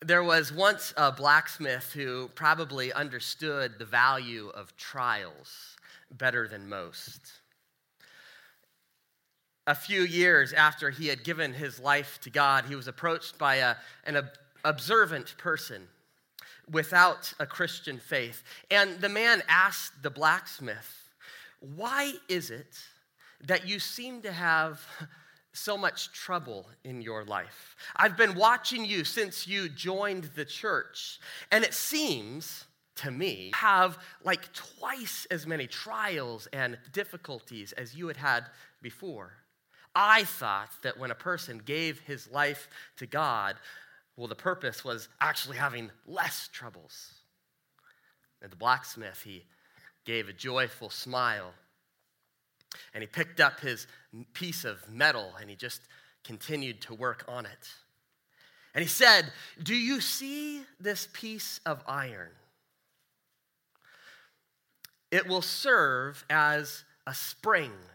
There was once a blacksmith who probably understood the value of trials better than most. A few years after he had given his life to God, he was approached by an observant person without a Christian faith. And the man asked the blacksmith, "Why is it that you seem to have so much trouble in your life? I've been watching you since you joined the church, and it seems to me you have like twice as many trials and difficulties as you had before. I thought that when a person gave his life to God, well, the purpose was actually having less troubles." And the blacksmith, he gave a joyful smile. And he picked up his piece of metal, and he just continued to work on it. And he said, "Do you see this piece of iron? It will serve as a spring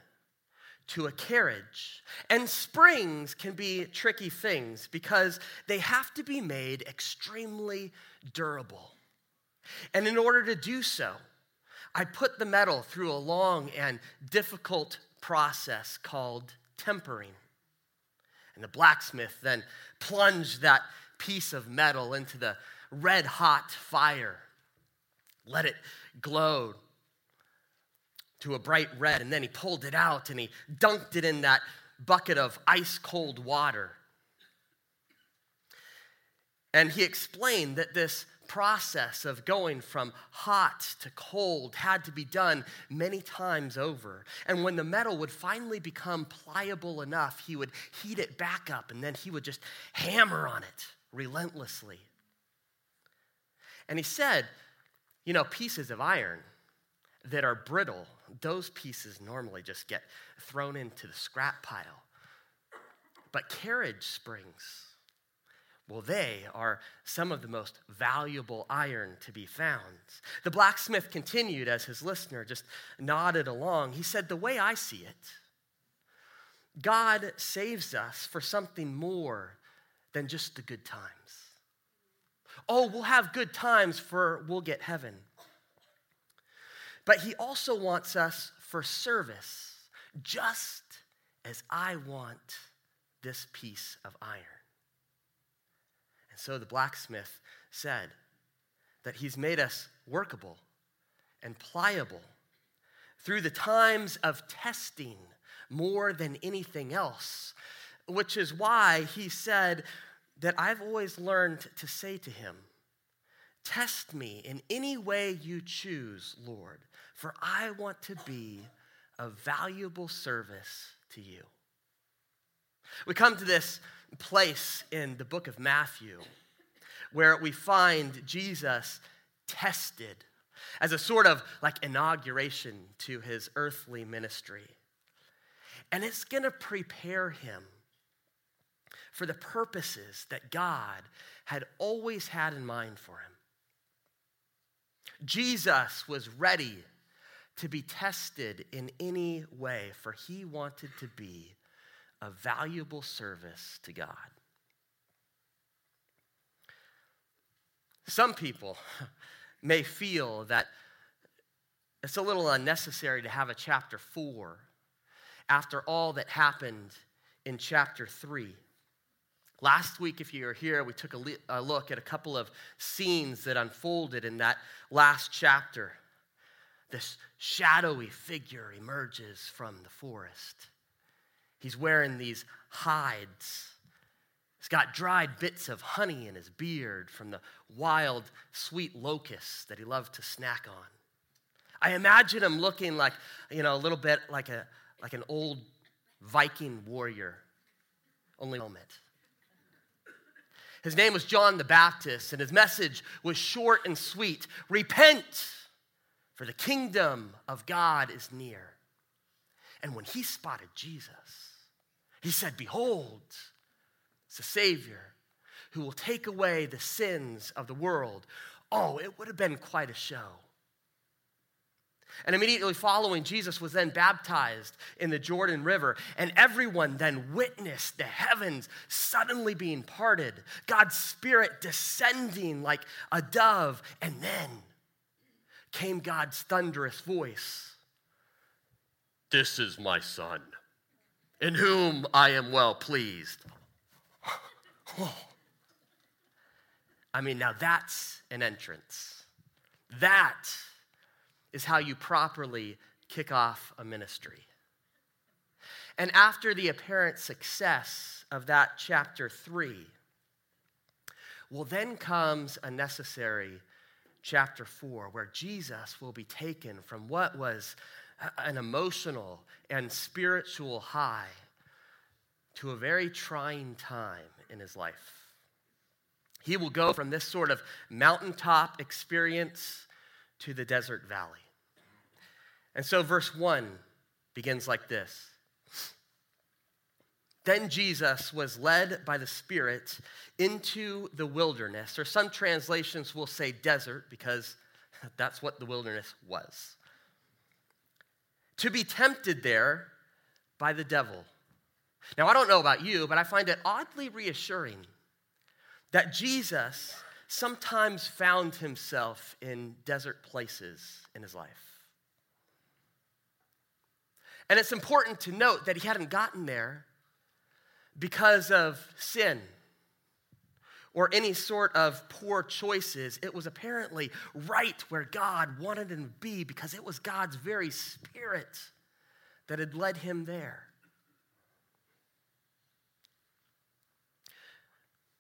to a carriage." And springs can be tricky things because they have to be made extremely durable. And in order to do so, I put the metal through a long and difficult process called tempering. And the blacksmith then plunged that piece of metal into the red-hot fire, let it glow to a bright red, and then he pulled it out and he dunked it in that bucket of ice-cold water. And he explained that this process of going from hot to cold had to be done many times over. And when the metal would finally become pliable enough, he would heat it back up, and then he would just hammer on it relentlessly. And he said, you know, pieces of iron that are brittle, those pieces normally just get thrown into the scrap pile. But carriage springs, well, they are some of the most valuable iron to be found. The blacksmith continued as his listener just nodded along. He said, "The way I see it, God saves us for something more than just the good times. Oh, we'll have good times for we'll get heaven. But he also wants us for service, just as I want this piece of iron." And so the blacksmith said that he's made us workable and pliable through the times of testing more than anything else, which is why he said that I've always learned to say to him, "Test me in any way you choose, Lord, for I want to be a valuable service to you." We come to this place in the book of Matthew where we find Jesus tested as a sort of like inauguration to his earthly ministry. And it's going to prepare him for the purposes that God had always had in mind for him. Jesus was ready to be tested in any way, for he wanted to be a valuable service to God. Some people may feel that it's a little unnecessary to have a chapter 4 after all that happened in chapter 3. Last week, if you were here, we took a look at a couple of scenes that unfolded in that last chapter. This shadowy figure emerges from the forest. He's wearing these hides. He's got dried bits of honey in his beard from the wild, sweet locusts that he loved to snack on. I imagine him looking like, you know, a little bit like an old Viking warrior, only helmet. His name was John the Baptist, and his message was short and sweet. "Repent, for the kingdom of God is near." And when he spotted Jesus, he said, "Behold, it's a Savior who will take away the sins of the world." Oh, it would have been quite a show. And immediately following, Jesus was then baptized in the Jordan River, and everyone then witnessed the heavens suddenly being parted, God's Spirit descending like a dove, and then came God's thunderous voice. This is my Son, in whom I am well pleased. I mean, now that's an entrance. That is how you properly kick off a ministry. And after the apparent success of that chapter 3, well, then comes a necessary chapter 4, where Jesus will be taken from what was an emotional and spiritual high to a very trying time in his life. He will go from this sort of mountaintop experience to the desert valley. And so verse 1 begins like this. Then Jesus was led by the Spirit into the wilderness, or some translations will say desert, because that's what the wilderness was, to be tempted there by the devil. Now, I don't know about you, but I find it oddly reassuring that Jesus sometimes found himself in desert places in his life. And it's important to note that he hadn't gotten there because of sin or any sort of poor choices. It was apparently right where God wanted him to be, because it was God's very Spirit that had led him there.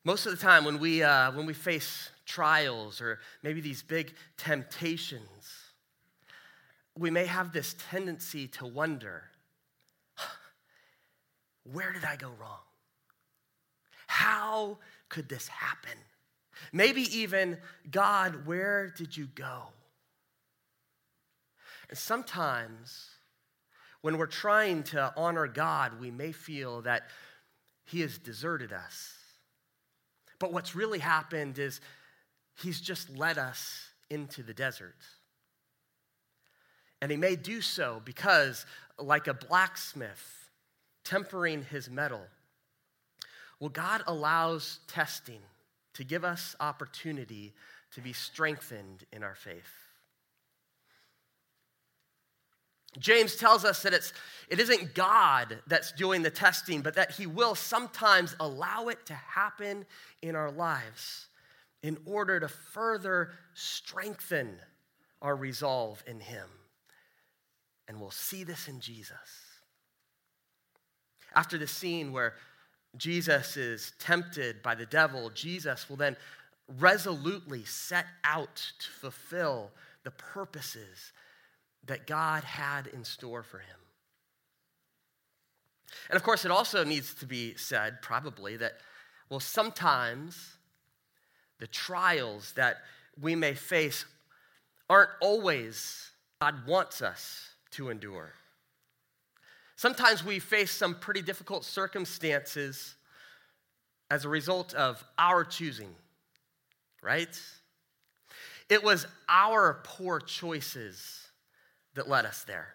Most of the time when we face trials or maybe these big temptations, we may have this tendency to wonder, where did I go wrong? How could this happen? Maybe even, God, where did you go? And sometimes when we're trying to honor God, we may feel that he has deserted us. But what's really happened is he's just led us into the desert. And he may do so because, like a blacksmith tempering his metal, well, God allows testing to give us opportunity to be strengthened in our faith. James tells us that it isn't God that's doing the testing, but that he will sometimes allow it to happen in our lives in order to further strengthen our resolve in him. And we'll see this in Jesus. After the scene where Jesus is tempted by the devil, Jesus will then resolutely set out to fulfill the purposes that God had in store for him. And of course, it also needs to be said, probably, that, well, sometimes the trials that we may face aren't always God wants us to endure. Sometimes we face some pretty difficult circumstances as a result of our choosing, right? It was our poor choices that led us there.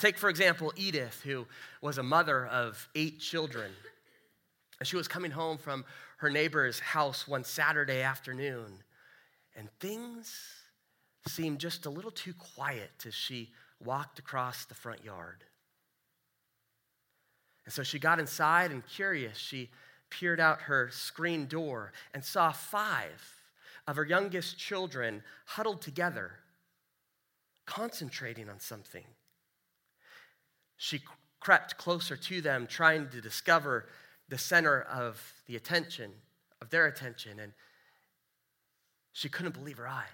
Take, for example, Edith, who was a mother of 8 children. She was coming home from her neighbor's house one Saturday afternoon, and things seemed just a little too quiet as she walked across the front yard. And so she got inside, and curious, she peered out her screen door and saw 5 of her youngest children huddled together, concentrating on something. She crept closer to them, trying to discover the center of their attention, and she couldn't believe her eyes.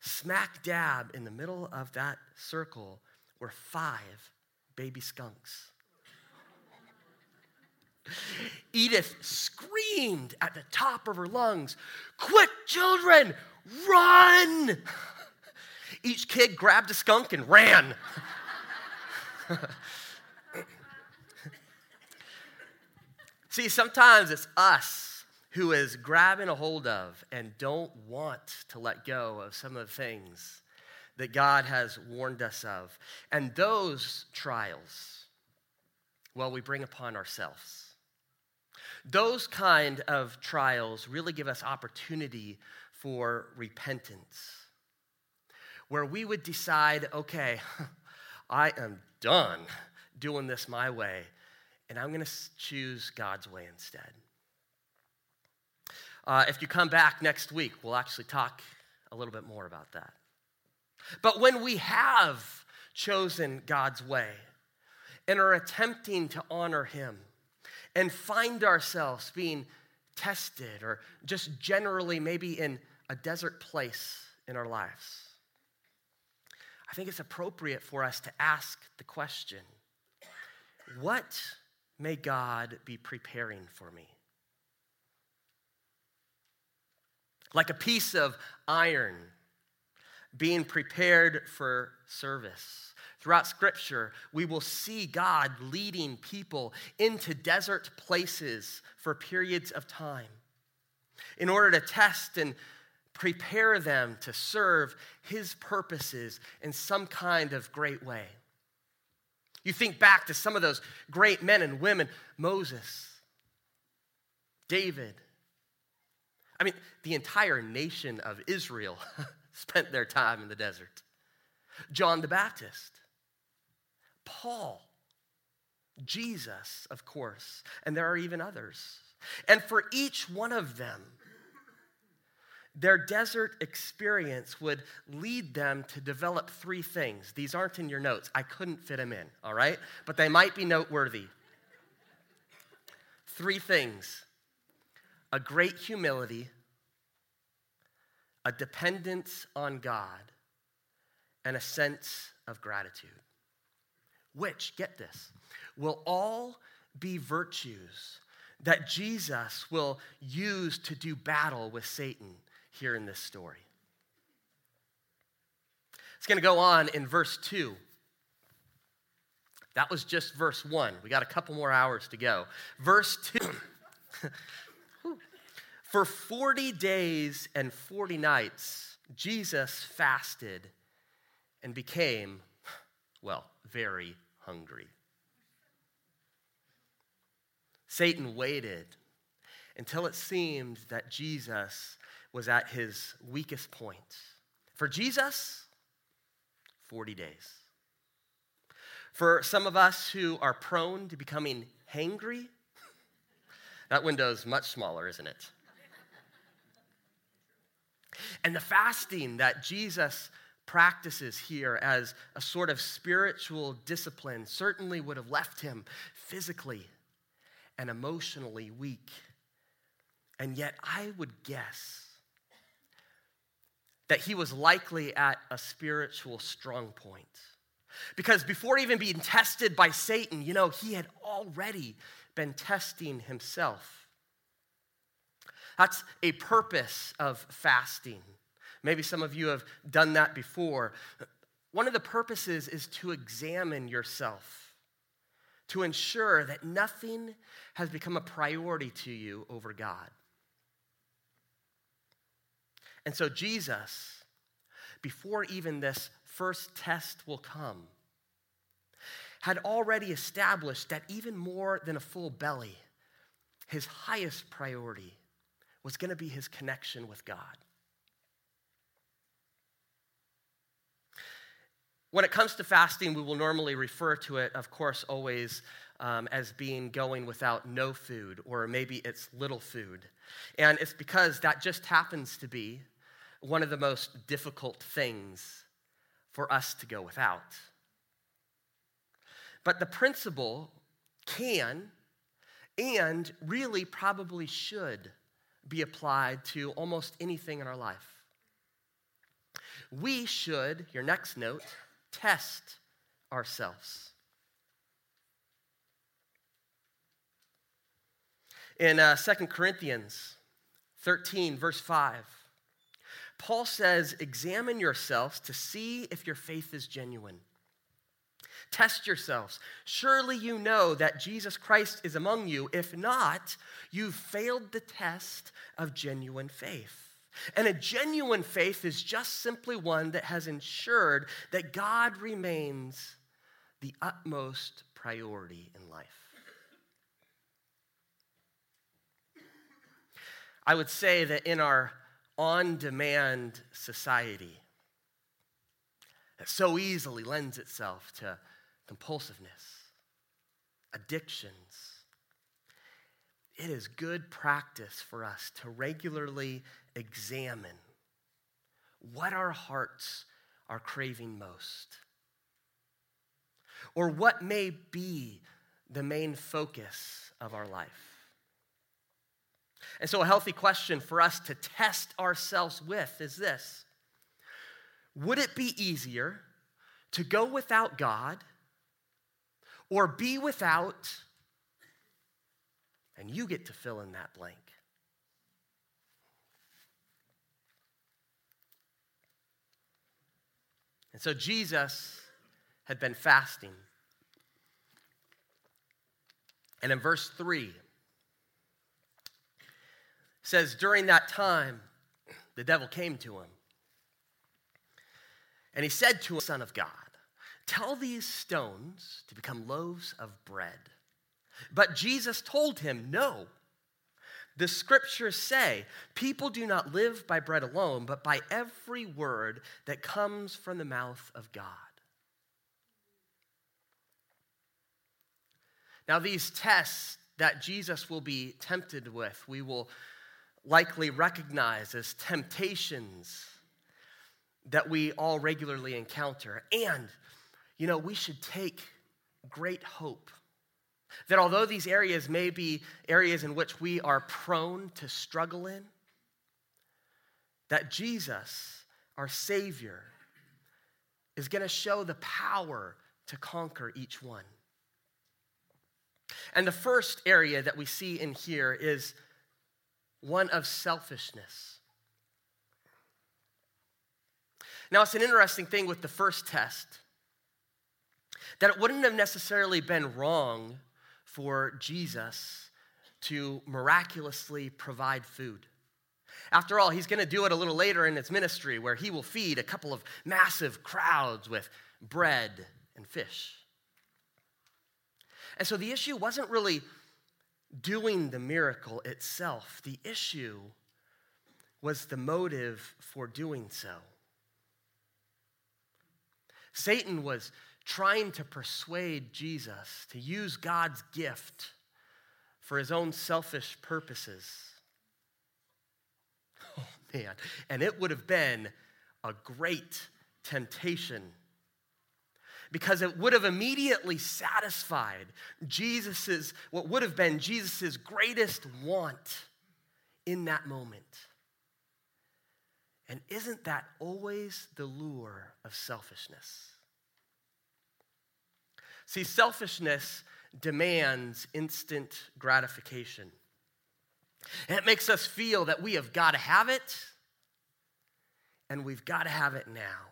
Smack dab in the middle of that circle were 5 baby skunks. Edith screamed at the top of her lungs, "Quick, children, run!" Each kid grabbed a skunk and ran. See, sometimes it's us who is grabbing a hold of and don't want to let go of some of the things that God has warned us of. And those trials, well, we bring upon ourselves. Those kind of trials really give us opportunity for repentance, where we would decide, okay, I am done doing this my way, and I'm going to choose God's way instead. If you come back next week, we'll actually talk a little bit more about that. But when we have chosen God's way and are attempting to honor him and find ourselves being tested or just generally maybe in a desert place in our lives, I think it's appropriate for us to ask the question, what may God be preparing for me? Like a piece of iron being prepared for service. Throughout Scripture, we will see God leading people into desert places for periods of time in order to test and prepare them to serve his purposes in some kind of great way. You think back to some of those great men and women, Moses, David. I mean, the entire nation of Israel spent their time in the desert. John the Baptist, Paul, Jesus, of course, and there are even others. And for each one of them, their desert experience would lead them to develop three things. These aren't in your notes. I couldn't fit them in, all right? But they might be noteworthy. Three things: a great humility, a dependence on God, and a sense of gratitude, which, get this, will all be virtues that Jesus will use to do battle with Satan here in this story. It's going to go on in verse 2. That was just verse 1. We got a couple more hours to go. Verse 2. For 40 days and 40 nights, Jesus fasted and became, well, very hungry. Satan waited until it seemed that Jesus was at his weakest point. For Jesus, 40 days. For some of us who are prone to becoming hangry, that window's much smaller, isn't it? And the fasting that Jesus practices here as a sort of spiritual discipline certainly would have left him physically and emotionally weak. And yet I would guess that he was likely at a spiritual strong point. Because before even being tested by Satan, you know, he had already been testing himself. That's a purpose of fasting. Maybe some of you have done that before. One of the purposes is to examine yourself, to ensure that nothing has become a priority to you over God. And so Jesus, before even this first test will come, had already established that even more than a full belly, his highest priority was going to be his connection with God. When it comes to fasting, we will normally refer to it, of course, always as being going without no food, or maybe it's little food. And it's because that just happens to be one of the most difficult things for us to go without. But the principle can and really probably should be applied to almost anything in our life. We should, your next note, test ourselves. In 2 Corinthians 13, verse 5, Paul says, "Examine yourselves to see if your faith is genuine. Test yourselves. Surely you know that Jesus Christ is among you. If not, you've failed the test of genuine faith." And a genuine faith is just simply one that has ensured that God remains the utmost priority in life. I would say that in our on-demand society, that so easily lends itself to compulsiveness, addictions, it is good practice for us to regularly examine what our hearts are craving most, or what may be the main focus of our life. And so a healthy question for us to test ourselves with is this: would it be easier to go without God or be without, and you get to fill in that blank? And so Jesus had been fasting. And in verse 3, says, during that time, the devil came to him, and he said to him, Son of God, tell these stones to become loaves of bread. But Jesus told him, no. The scriptures say, people do not live by bread alone, but by every word that comes from the mouth of God. Now, these tests that Jesus will be tempted with, we will likely recognize as temptations that we all regularly encounter. And, we should take great hope that although these areas may be areas in which we are prone to struggle in, that Jesus, our Savior, is going to show the power to conquer each one. And the first area that we see in here is one of selfishness. Now, it's an interesting thing with the first test that it wouldn't have necessarily been wrong for Jesus to miraculously provide food. After all, he's going to do it a little later in his ministry where he will feed a couple of massive crowds with bread and fish. And so the issue wasn't really doing the miracle itself. The issue was the motive for doing so. Satan was trying to persuade Jesus to use God's gift for his own selfish purposes. Oh, man. And it would have been a great temptation, because it would have immediately satisfied what would have been Jesus' greatest want in that moment. And isn't that always the lure of selfishness? See, selfishness demands instant gratification. And it makes us feel that we have got to have it, and we've got to have it now.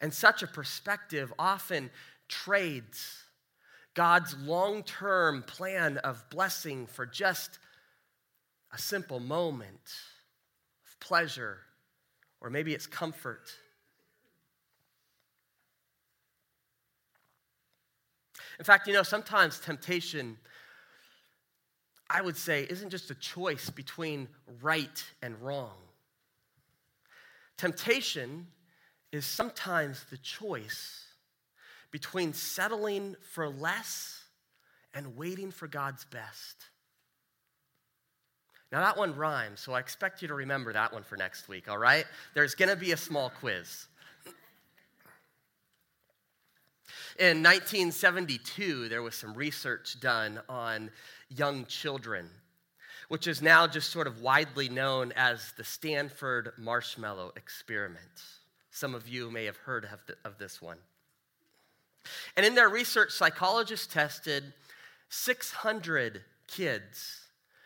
And such a perspective often trades God's long-term plan of blessing for just a simple moment of pleasure, or maybe it's comfort. In fact, sometimes temptation, I would say, isn't just a choice between right and wrong. Temptation is sometimes the choice between settling for less and waiting for God's best. Now, that one rhymes, so I expect you to remember that one for next week, all right? There's going to be a small quiz. In 1972, there was some research done on young children, which is now just sort of widely known as the Stanford Marshmallow Experiment. Some of you may have heard of this one. And in their research, psychologists tested 600 kids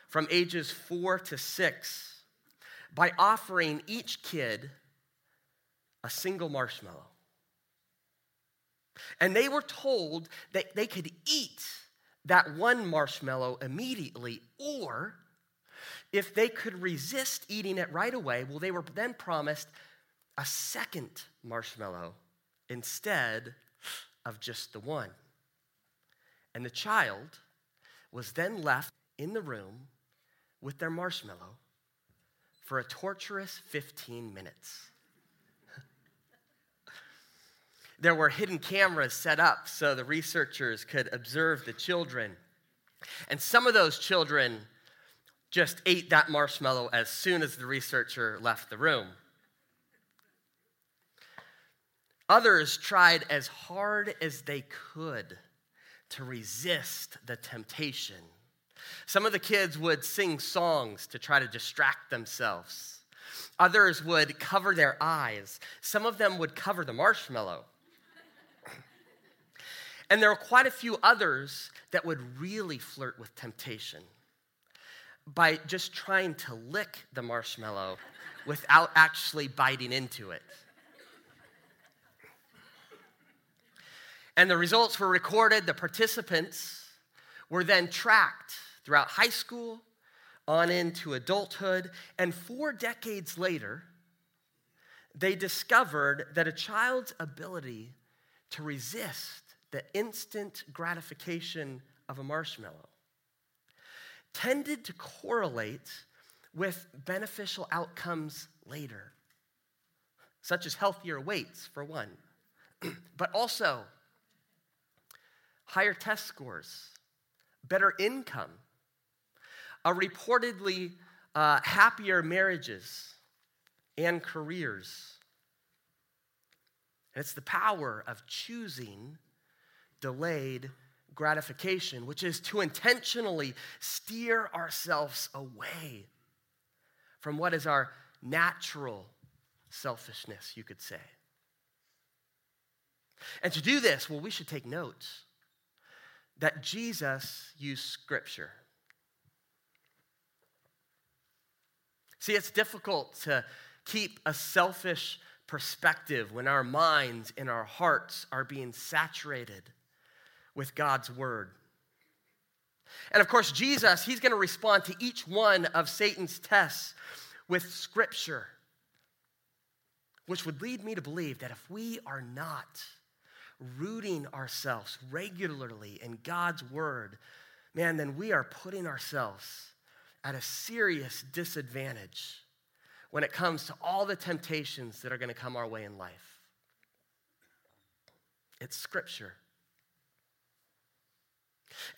from ages 4 to 6 by offering each kid a single marshmallow. And they were told that they could eat that one marshmallow immediately, or If they could resist eating it right away, well, they were then promised a second marshmallow instead of just the one. And the child was then left in the room with their marshmallow for a torturous 15 minutes. There were hidden cameras set up so the researchers could observe the children. And some of those children just ate that marshmallow as soon as the researcher left the room. Others tried as hard as they could to resist the temptation. Some of the kids would sing songs to try to distract themselves. Others would cover their eyes. Some of them would cover the marshmallow. And there were quite a few others that would really flirt with temptation by just trying to lick the marshmallow without actually biting into it. And the results were recorded. The participants were then tracked throughout high school, on into adulthood, and 4 decades later, they discovered that a child's ability to resist the instant gratification of a marshmallow tended to correlate with beneficial outcomes later, such as healthier weights, for one, but also higher test scores, better income, reportedly happier marriages and careers. And it's the power of choosing delayed gratification, which is to intentionally steer ourselves away from what is our natural selfishness, you could say. And to do this, well, we should take note that Jesus used Scripture. See, it's difficult to keep a selfish perspective when our minds and our hearts are being saturated with God's word. And of course, Jesus, he's going to respond to each one of Satan's tests with Scripture, which would lead me to believe that if we are not rooting ourselves regularly in God's word, man, then we are putting ourselves at a serious disadvantage when it comes to all the temptations that are going to come our way in life. It's Scripture.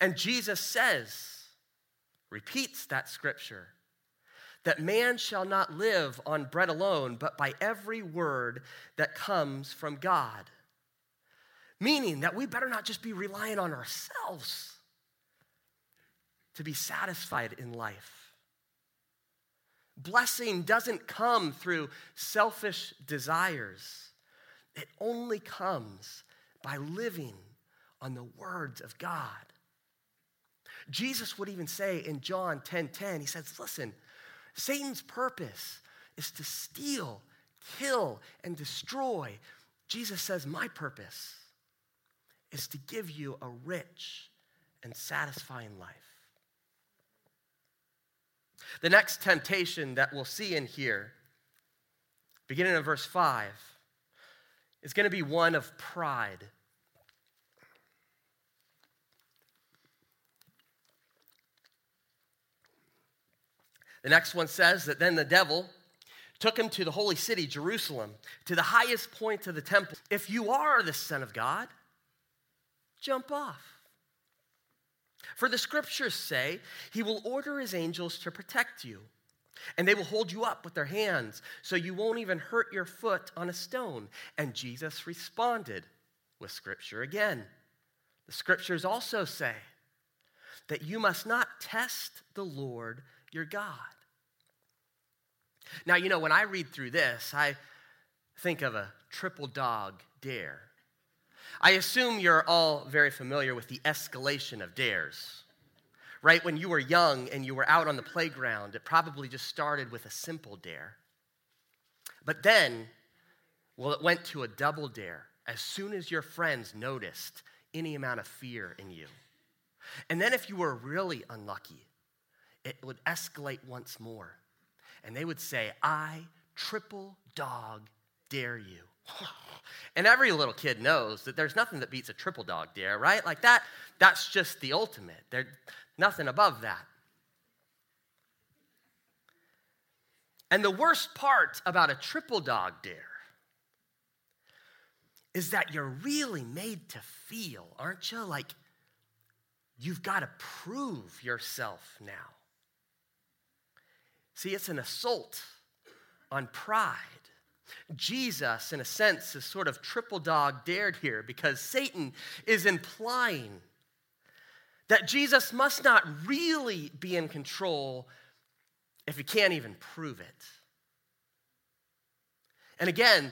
And Jesus says, repeats that Scripture, that man shall not live on bread alone, but by every word that comes from God. Meaning that we better not just be relying on ourselves to be satisfied in life. Blessing doesn't come through selfish desires. It only comes by living on the words of God. Jesus would even say in John 10:10, he says, listen, Satan's purpose is to steal, kill, and destroy. Jesus says, my purpose is to give you a rich and satisfying life. The next temptation that we'll see in here, beginning in verse 5, is going to be one of pride. The next one says that then the devil took him to the holy city, Jerusalem, to the highest point of the temple. If you are the Son of God, jump off. For the Scriptures say, he will order his angels to protect you, and they will hold you up with their hands, so you won't even hurt your foot on a stone. And Jesus responded with Scripture again. The Scriptures also say that you must not test the Lord your God. Now, you know, when I read through this, I think of a triple dog dare. I assume you're all very familiar with the escalation of dares, right? When you were young and you were out on the playground, it probably just started with a simple dare. But then, well, it went to a double dare as soon as your friends noticed any amount of fear in you. And then if you were really unlucky, it would escalate once more. And they would say, I, triple dog, dare you. And every little kid knows that there's nothing that beats a triple dog dare, right? Like that's just the ultimate. There's nothing above that. And the worst part about a triple dog dare is that you're really made to feel, aren't you? Like you've got to prove yourself now. See, it's an assault on pride. Jesus, in a sense, is sort of triple dog dared here because Satan is implying that Jesus must not really be in control if he can't even prove it. And again,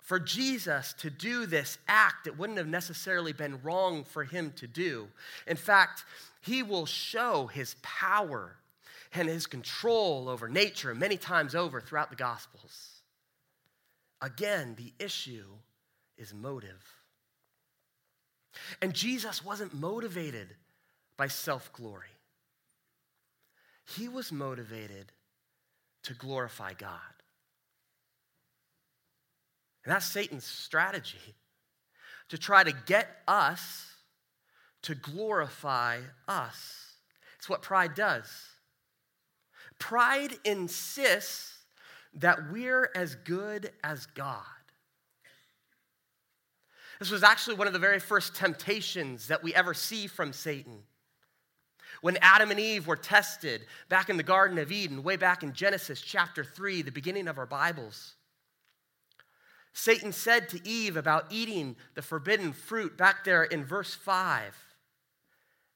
for Jesus to do this act, it wouldn't have necessarily been wrong for him to do. In fact, he will show his power and his control over nature many times over throughout the Gospels. Again, the issue is motive. And Jesus wasn't motivated by self-glory. He was motivated to glorify God. And that's Satan's strategy, to try to get us to glorify us. It's what pride does. Pride insists that we're as good as God. This was actually one of the very first temptations that we ever see from Satan. When Adam and Eve were tested back in the Garden of Eden, way back in Genesis chapter 3, the beginning of our Bibles, Satan said to Eve about eating the forbidden fruit back there in verse 5.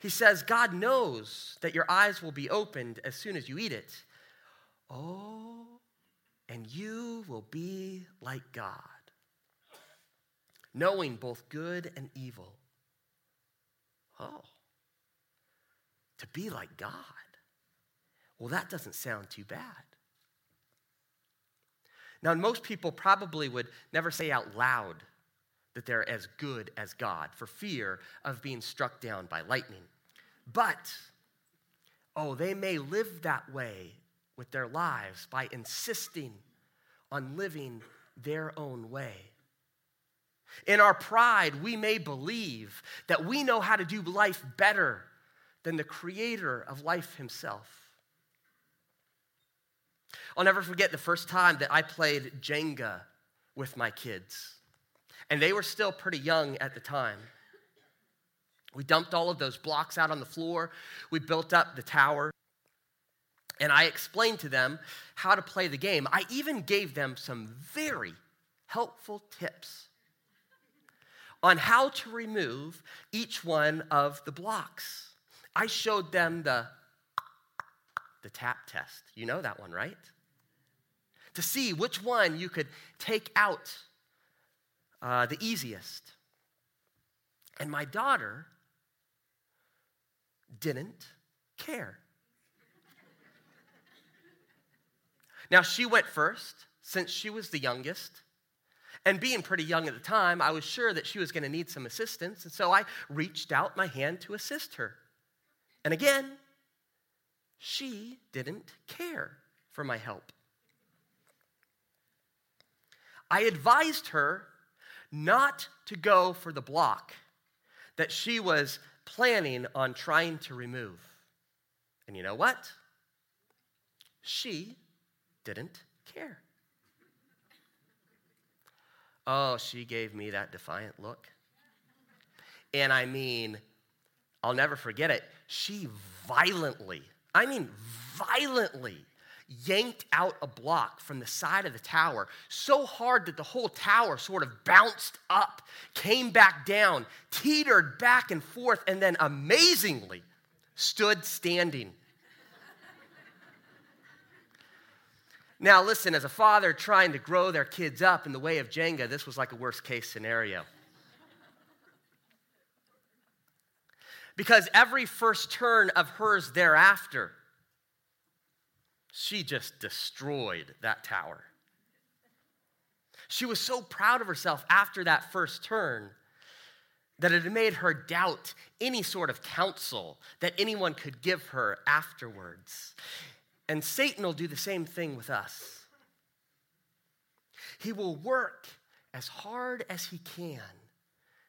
He says, God knows that your eyes will be opened as soon as you eat it. Oh, and you will be like God, knowing both good and evil. Oh, to be like God. Well, that doesn't sound too bad. Now, most people probably would never say out loud that they're as good as God for fear of being struck down by lightning. But, oh, they may live that way with their lives by insisting on living their own way. In our pride, we may believe that we know how to do life better than the creator of life himself. I'll never forget the first time that I played Jenga with my kids. And they were still pretty young at the time. We dumped all of those blocks out on the floor. We built up the tower. And I explained to them how to play the game. I even gave them some very helpful tips on how to remove each one of the blocks. I showed them the tap test. You know that one, right? To see which one you could take out the easiest. And my daughter didn't care. Now, she went first, since she was the youngest. And being pretty young at the time, I was sure that she was going to need some assistance. And so I reached out my hand to assist her. And again, she didn't care for my help. I advised her not to go for the block that she was planning on trying to remove. And you know what? She didn't care. Oh, she gave me that defiant look. And I mean, I'll never forget it. She violently yanked out a block from the side of the tower so hard that the whole tower sort of bounced up, came back down, teetered back and forth, and then amazingly stood standing. Now listen, as a father trying to grow their kids up in the way of Jenga, this was like a worst case scenario. Because every first turn of hers thereafter, she just destroyed that tower. She was so proud of herself after that first turn that it had made her doubt any sort of counsel that anyone could give her afterwards. And Satan will do the same thing with us. He will work as hard as he can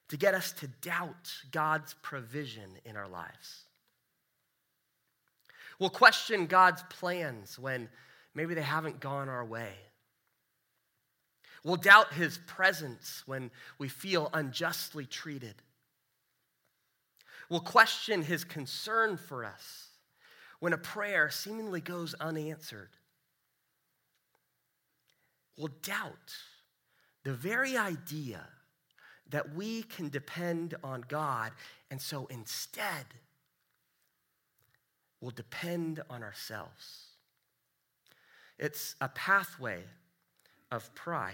to get us to doubt God's provision in our lives. We'll question God's plans when maybe they haven't gone our way. We'll doubt his presence when we feel unjustly treated. We'll question his concern for us when a prayer seemingly goes unanswered. We'll doubt the very idea that we can depend on God, and so instead, we'll depend on ourselves. It's a pathway of pride.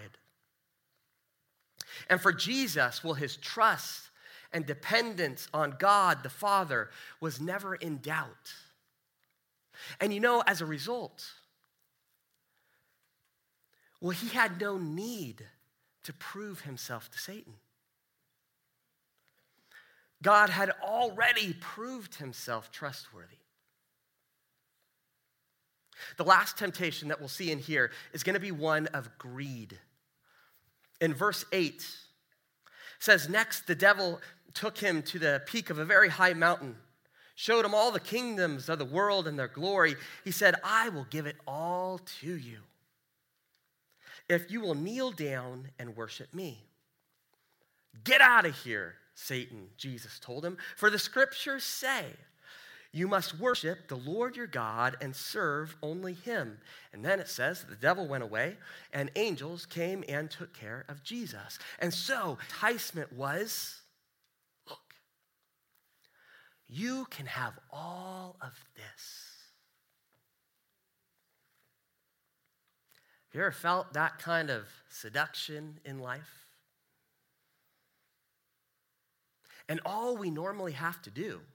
And for Jesus, well, his trust and dependence on God the Father was never in doubt. And you know, as a result, well, he had no need to prove himself to Satan. God had already proved himself trustworthy. The last temptation that we'll see in here is going to be one of greed. In verse 8, it says, "Next the devil took him to the peak of a very high mountain, showed him all the kingdoms of the world and their glory. He said, 'I will give it all to you if you will kneel down and worship me.' 'Get out of here, Satan,' Jesus told him, 'for the scriptures say, you must worship the Lord your God and serve only him.' And then it says, the devil went away, and angels came and took care of Jesus." And so, enticement was, look, you can have all of this. Have you ever felt that kind of seduction in life? And all we normally have to do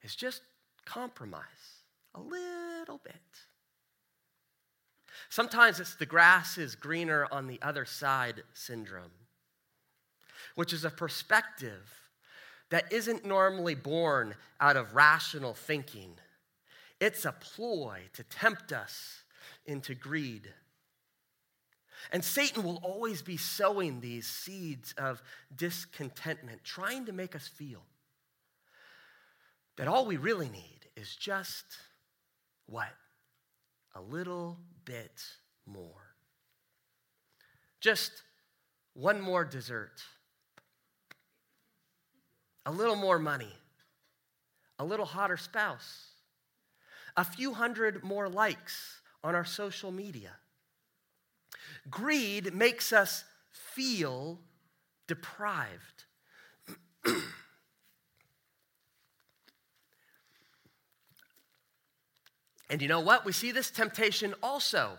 is just compromise a little bit. Sometimes it's the grass is greener on the other side syndrome, which is a perspective that isn't normally born out of rational thinking. It's a ploy to tempt us into greed. And Satan will always be sowing these seeds of discontentment, trying to make us feel that all we really need is just, what? A little bit more. Just one more dessert. A little more money. A little hotter spouse. A few hundred more likes on our social media. Greed makes us feel deprived. And you know what? We see this temptation also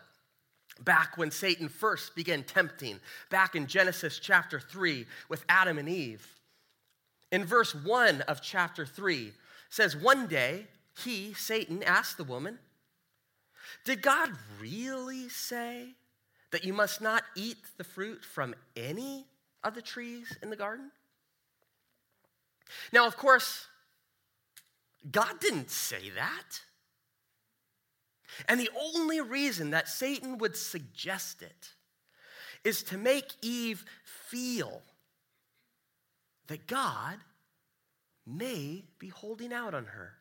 back when Satan first began tempting, back in Genesis chapter 3 with Adam and Eve. In verse 1 of chapter 3, it says, "One day he, Satan, asked the woman, 'Did God really say that you must not eat the fruit from any of the trees in the garden?'" Now, of course, God didn't say that. And the only reason that Satan would suggest it is to make Eve feel that God may be holding out on her,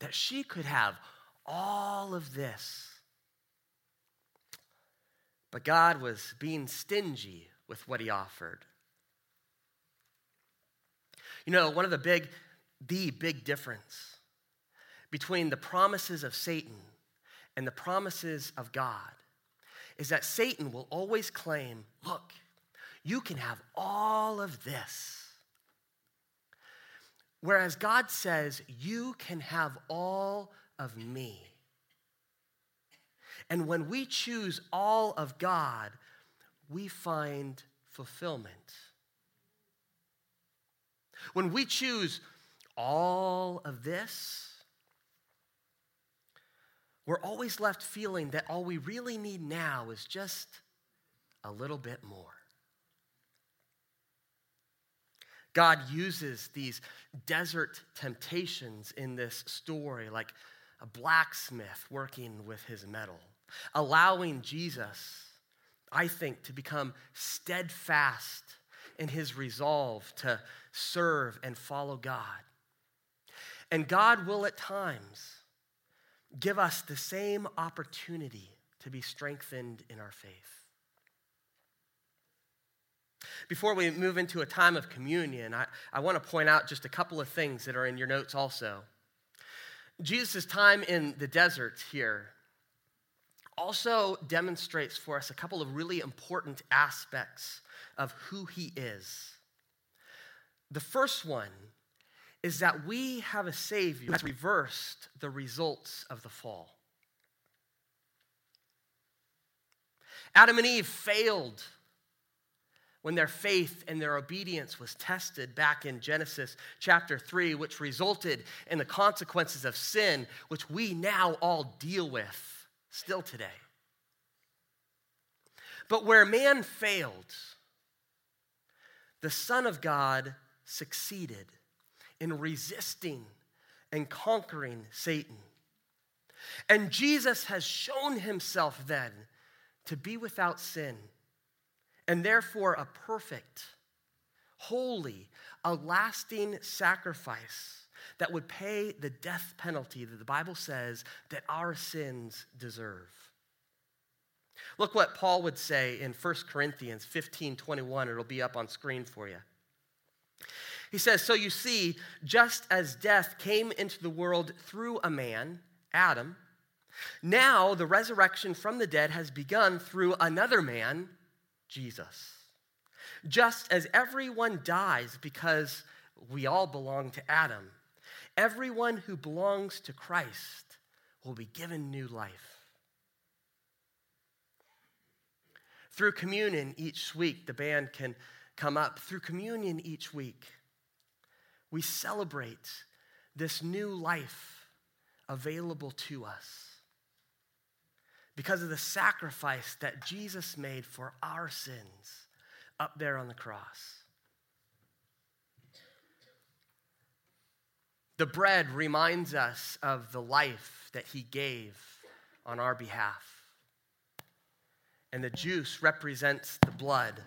that she could have all of this. But God was being stingy with what he offered. You know, one of the big difference between the promises of Satan and the promises of God is that Satan will always claim, look, you can have all of this. Whereas God says, you can have all of me. And when we choose all of God, we find fulfillment. When we choose all of this, we're always left feeling that all we really need now is just a little bit more. God uses these desert temptations in this story, like a blacksmith working with his metal, allowing Jesus, I think, to become steadfast in his resolve to serve and follow God. And God will at times give us the same opportunity to be strengthened in our faith. Before we move into a time of communion, I want to point out just a couple of things that are in your notes also. Jesus' time in the desert here also demonstrates for us a couple of really important aspects of who he is. The first one is that we have a Savior who has reversed the results of the fall. Adam and Eve failed when their faith and their obedience was tested back in Genesis chapter 3, which resulted in the consequences of sin, which we now all deal with still today. But where man failed, the Son of God succeeded in resisting and conquering Satan. And Jesus has shown himself then to be without sin, and therefore a perfect, holy, a lasting sacrifice that would pay the death penalty that the Bible says that our sins deserve. Look what Paul would say in 1 Corinthians 15:21. It'll be up on screen for you. He says, "So you see, just as death came into the world through a man, Adam, now the resurrection from the dead has begun through another man, Jesus. Just as everyone dies because we all belong to Adam, everyone who belongs to Christ will be given new life." Through communion each week, the band can come up. Through communion each week, we celebrate this new life available to us because of the sacrifice that Jesus made for our sins up there on the cross. The bread reminds us of the life that he gave on our behalf. And the juice represents the blood,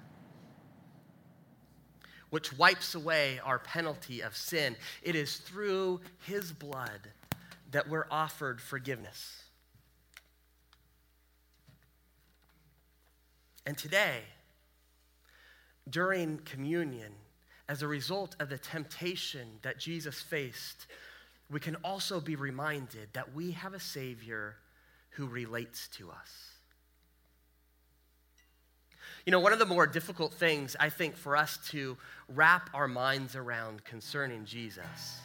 which wipes away our penalty of sin. It is through his blood that we're offered forgiveness. And today, during communion, as a result of the temptation that Jesus faced, we can also be reminded that we have a Savior who relates to us. You know, one of the more difficult things, I think, for us to wrap our minds around concerning Jesus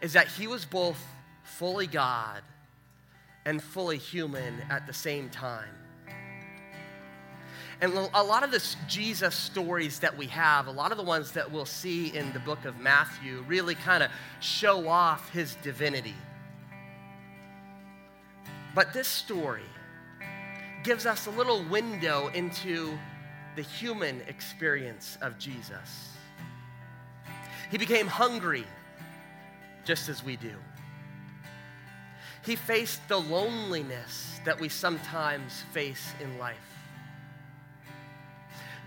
is that he was both fully God and fully human at the same time. And a lot of the Jesus stories that we have, a lot of the ones that we'll see in the book of Matthew, really kind of show off his divinity. But this story gives us a little window into the human experience of Jesus. He became hungry, just as we do. He faced the loneliness that we sometimes face in life.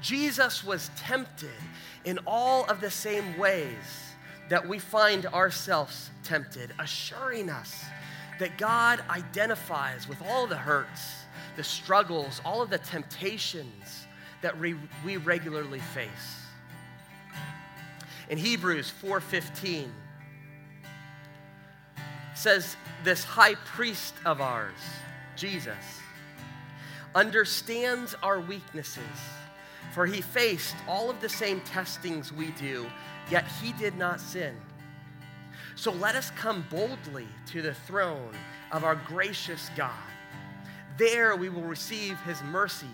Jesus was tempted in all of the same ways that we find ourselves tempted, assuring us that God identifies with all the hurts, the struggles, all of the temptations that we regularly face. In Hebrews 4:15 says, "This high priest of ours, Jesus, understands our weaknesses, for he faced all of the same testings we do, yet he did not sin. So let us come boldly to the throne of our gracious God. There we will receive his mercy,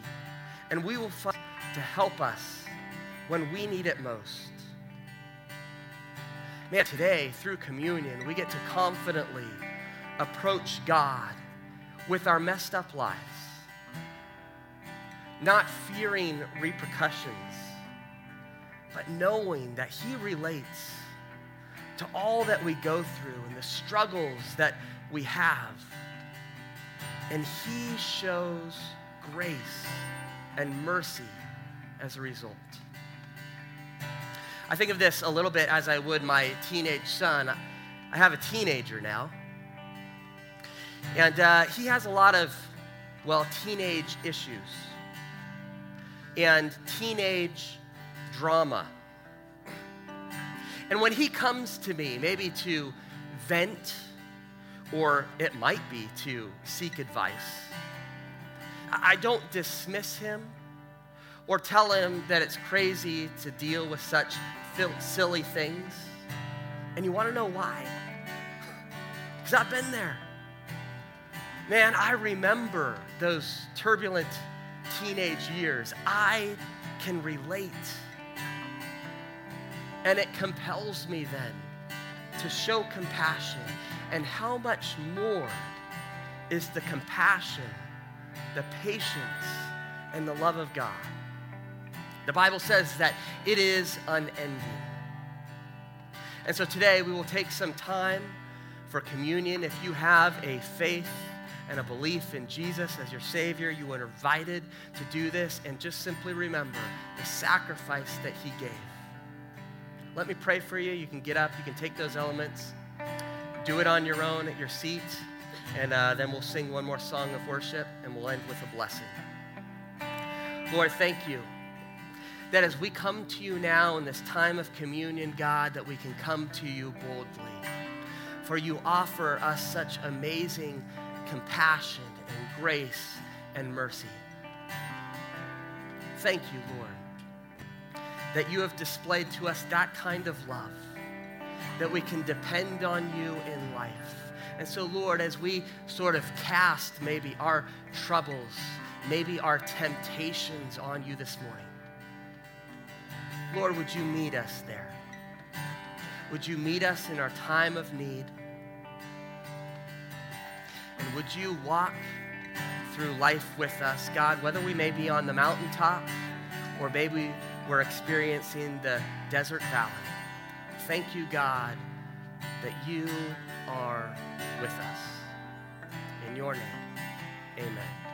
and we will find to help us when we need it most." Man, today, through communion, we get to confidently approach God with our messed up lives, not fearing repercussions, but knowing that he relates to all that we go through and the struggles that we have. And he shows grace and mercy as a result. I think of this a little bit as I would my teenage son. I have a teenager now. And he has a lot of, well, teenage issues and teenage drama. And when he comes to me, maybe to vent, or it might be to seek advice, I don't dismiss him or tell him that it's crazy to deal with such silly things. And you want to know why? Because I've been there. Man, I remember those turbulent teenage years. I can relate. And it compels me then to show compassion. And how much more is the compassion, the patience, and the love of God? The Bible says that it is unending. And so today we will take some time for communion. If you have a faith and a belief in Jesus as your Savior, you are invited to do this and just simply remember the sacrifice that he gave. Let me pray for you. You can get up. You can take those elements. Do it on your own at your seat. And then we'll sing one more song of worship, and we'll end with a blessing. Lord, thank you that as we come to you now in this time of communion, God, that we can come to you boldly. For you offer us such amazing compassion and grace and mercy. Thank you, Lord, that you have displayed to us that kind of love, that we can depend on you in life. And so, Lord, as we sort of cast maybe our troubles, maybe our temptations on you this morning, Lord, would you meet us there? Would you meet us in our time of need? And would you walk through life with us, God, whether we may be on the mountaintop or maybe we're experiencing the desert valley. Thank you, God, that you are with us. In your name, amen.